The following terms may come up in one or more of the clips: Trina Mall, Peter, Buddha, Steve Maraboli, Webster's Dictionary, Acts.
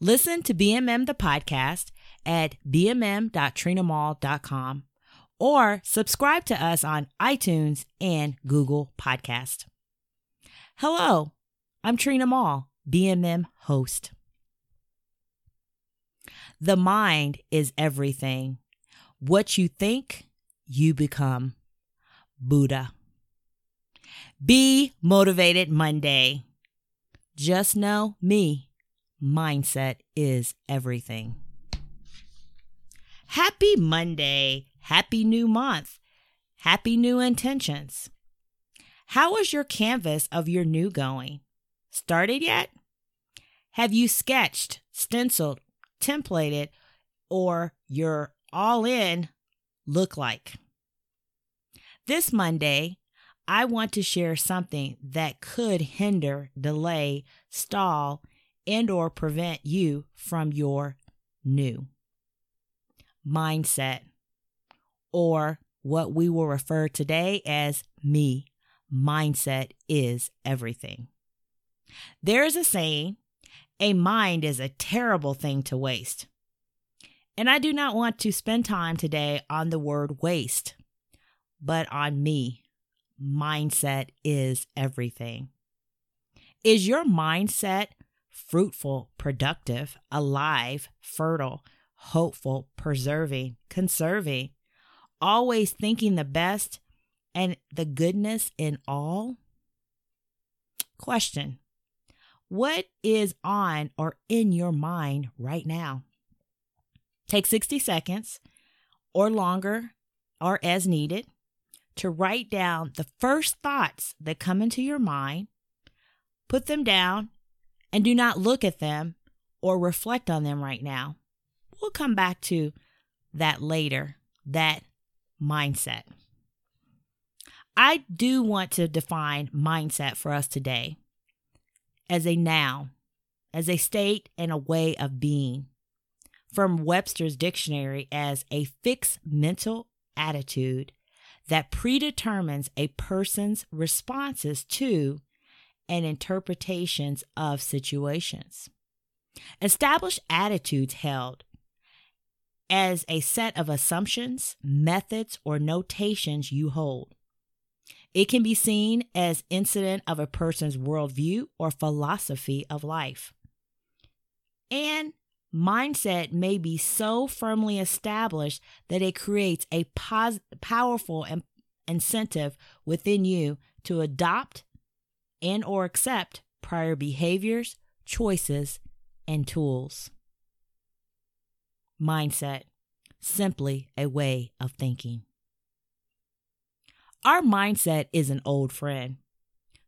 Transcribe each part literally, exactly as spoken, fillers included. Listen to B M M the podcast at b m m dot trina mall dot com or subscribe to us on iTunes and Google Podcast. Hello, I'm Trina Mall, B M M host. The mind is everything. What you think, you become. Buddha. Be motivated Monday. Just know me. Mindset is everything. Happy Monday. Happy new month. Happy new intentions. How is your canvas of your new going? Started yet? Have you sketched, stenciled, templated, or your all in look like? This Monday, I want to share something that could hinder, delay, stall, and or prevent you from your new mindset, or what we will refer today as me. Mindset is everything. There is a saying, a mind is a terrible thing to waste. And I do not want to spend time today on the word waste, but on me. Mindset is everything. Is your mindset fruitful, productive, alive, fertile, hopeful, preserving, conserving, always thinking the best and the goodness in all? Question. What is on or in your mind right now? Take sixty seconds or longer, or as needed, to write down the first thoughts that come into your mind. Put them down and do not look at them or reflect on them right now. We'll come back to that later, that mindset. I do want to define mindset for us today as a noun, as a state and a way of being, from Webster's Dictionary, as a fixed mental attitude that predetermines a person's responses to and interpretations of situations. Established attitudes held as a set of assumptions, methods, or notations you hold. It can be seen as incident of a person's worldview or philosophy of life. And mindset may be so firmly established that it creates a pos- powerful in- incentive within you to adopt and or accept prior behaviors, choices, and tools. Mindset, simply a way of thinking. Our mindset is an old friend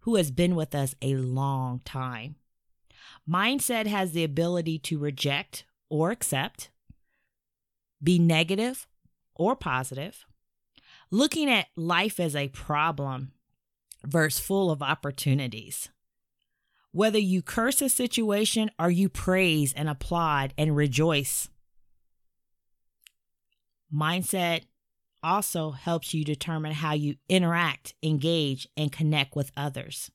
who has been with us a long time. Mindset has the ability to reject or accept, be negative or positive, looking at life as a problem versus full of opportunities. Whether you curse a situation or you praise and applaud and rejoice, mindset also helps you determine how you interact, engage, and connect with others.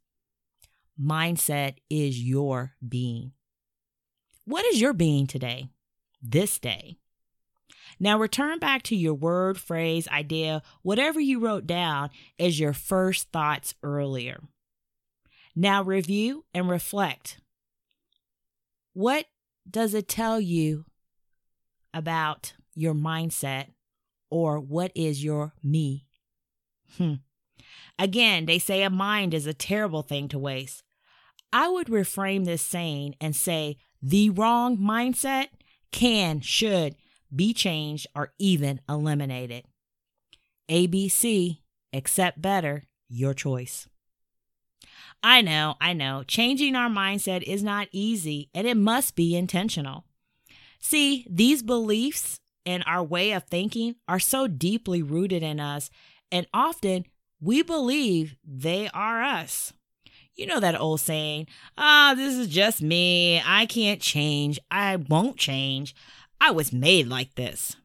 Mindset is your being. What is your being today, this day? Now return back to your word, phrase, idea, whatever you wrote down as your first thoughts earlier. Now review and reflect. What does it tell you about your mindset, or what is your me? Hmm. Again, they say a mind is a terrible thing to waste. I would reframe this saying and say the wrong mindset can, should, be changed, or even eliminated. A B C, accept better, your choice. I know, I know, changing our mindset is not easy, and it must be intentional. See, these beliefs and our way of thinking are so deeply rooted in us, and often we believe they are us. You know that old saying, ah, oh, this is just me. I can't change. I won't change. I was made like this.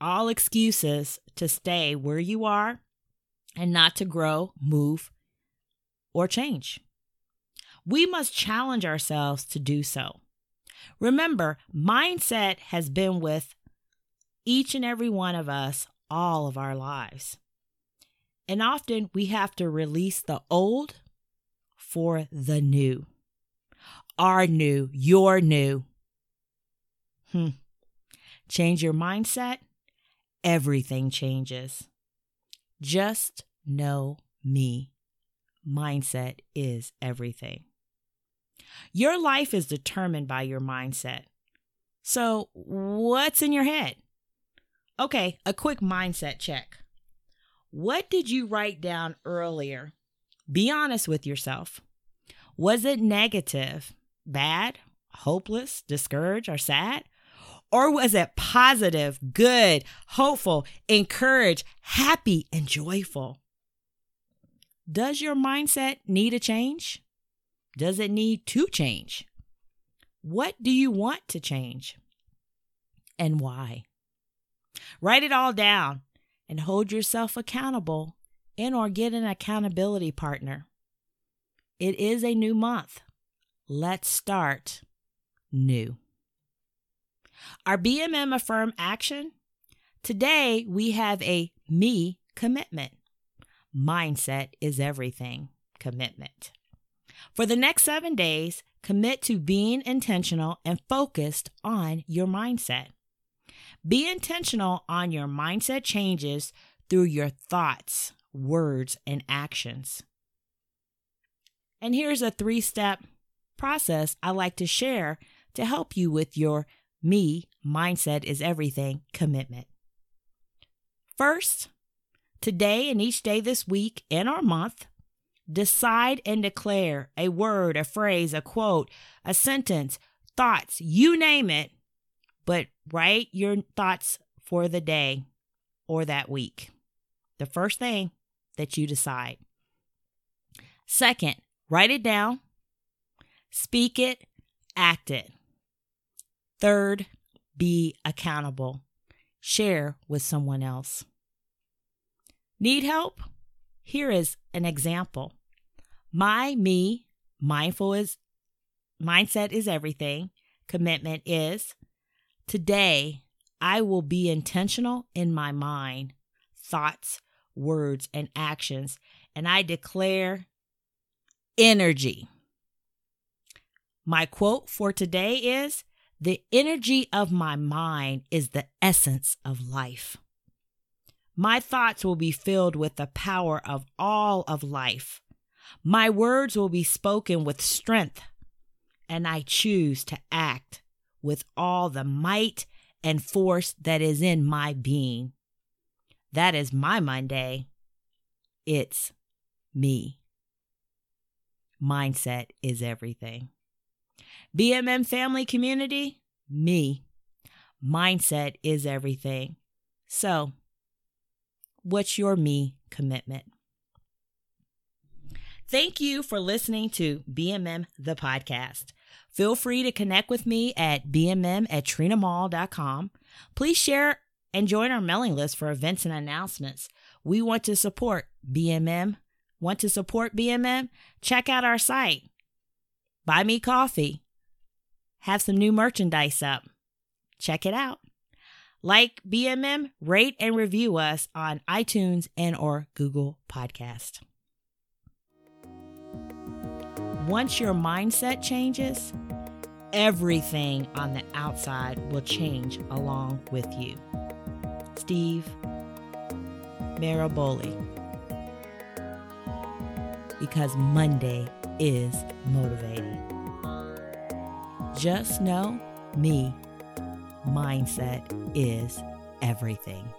All excuses to stay where you are and not to grow, move, or change. We must challenge ourselves to do so. Remember, mindset has been with each and every one of us all of our lives. And often we have to release the old for the new. Our new, your new. Hmm. Change your mindset, everything changes. Just know me. Mindset is everything. Your life is determined by your mindset. So what's in your head? Okay, a quick mindset check. What did you write down earlier? Be honest with yourself. Was it negative, bad, hopeless, discouraged, or sad? Or was it positive, good, hopeful, encouraged, happy, and joyful? Does your mindset need a change? Does it need to change? What do you want to change? And why? Write it all down and hold yourself accountable and or get an accountability partner. It is a new month. Let's start new. Our B M M Affirm Action. Today, we have a me commitment. Mindset is everything commitment. For the next seven days, commit to being intentional and focused on your mindset. Be intentional on your mindset changes through your thoughts, words, and actions. And here's a three-step process I like to share to help you with your me, mindset is everything commitment. First, today and each day this week and or month, decide and declare a word, a phrase, a quote, a sentence, thoughts, you name it, but write your thoughts for the day or that week. The first thing that you decide. Second, write it down, speak it, act it. Third, be accountable. Share with someone else. Need help? Here is an example. My, me, mindful is, mindset is everything. Commitment is, today I will be intentional in my mind, thoughts, words, and actions, and I declare energy. My quote for today is, the energy of my mind is the essence of life. My thoughts will be filled with the power of all of life. My words will be spoken with strength, and I choose to act with all the might and force that is in my being. That is my Monday. It's me. Mindset is everything. B M M family community, me. Mindset is everything. So, what's your me commitment? Thank you for listening to B M M the podcast. Feel free to connect with me at b m m at trina mall dot com. Please share and join our mailing list for events and announcements. We want to support B M M. Want to support B M M? Check out our site. Buy me coffee. Have some new merchandise up. Check it out. Like B M M, rate and review us on iTunes and or Google Podcast. Once your mindset changes, everything on the outside will change along with you. Steve Maraboli. Because Monday is motivating. Just know me. Mindset is everything.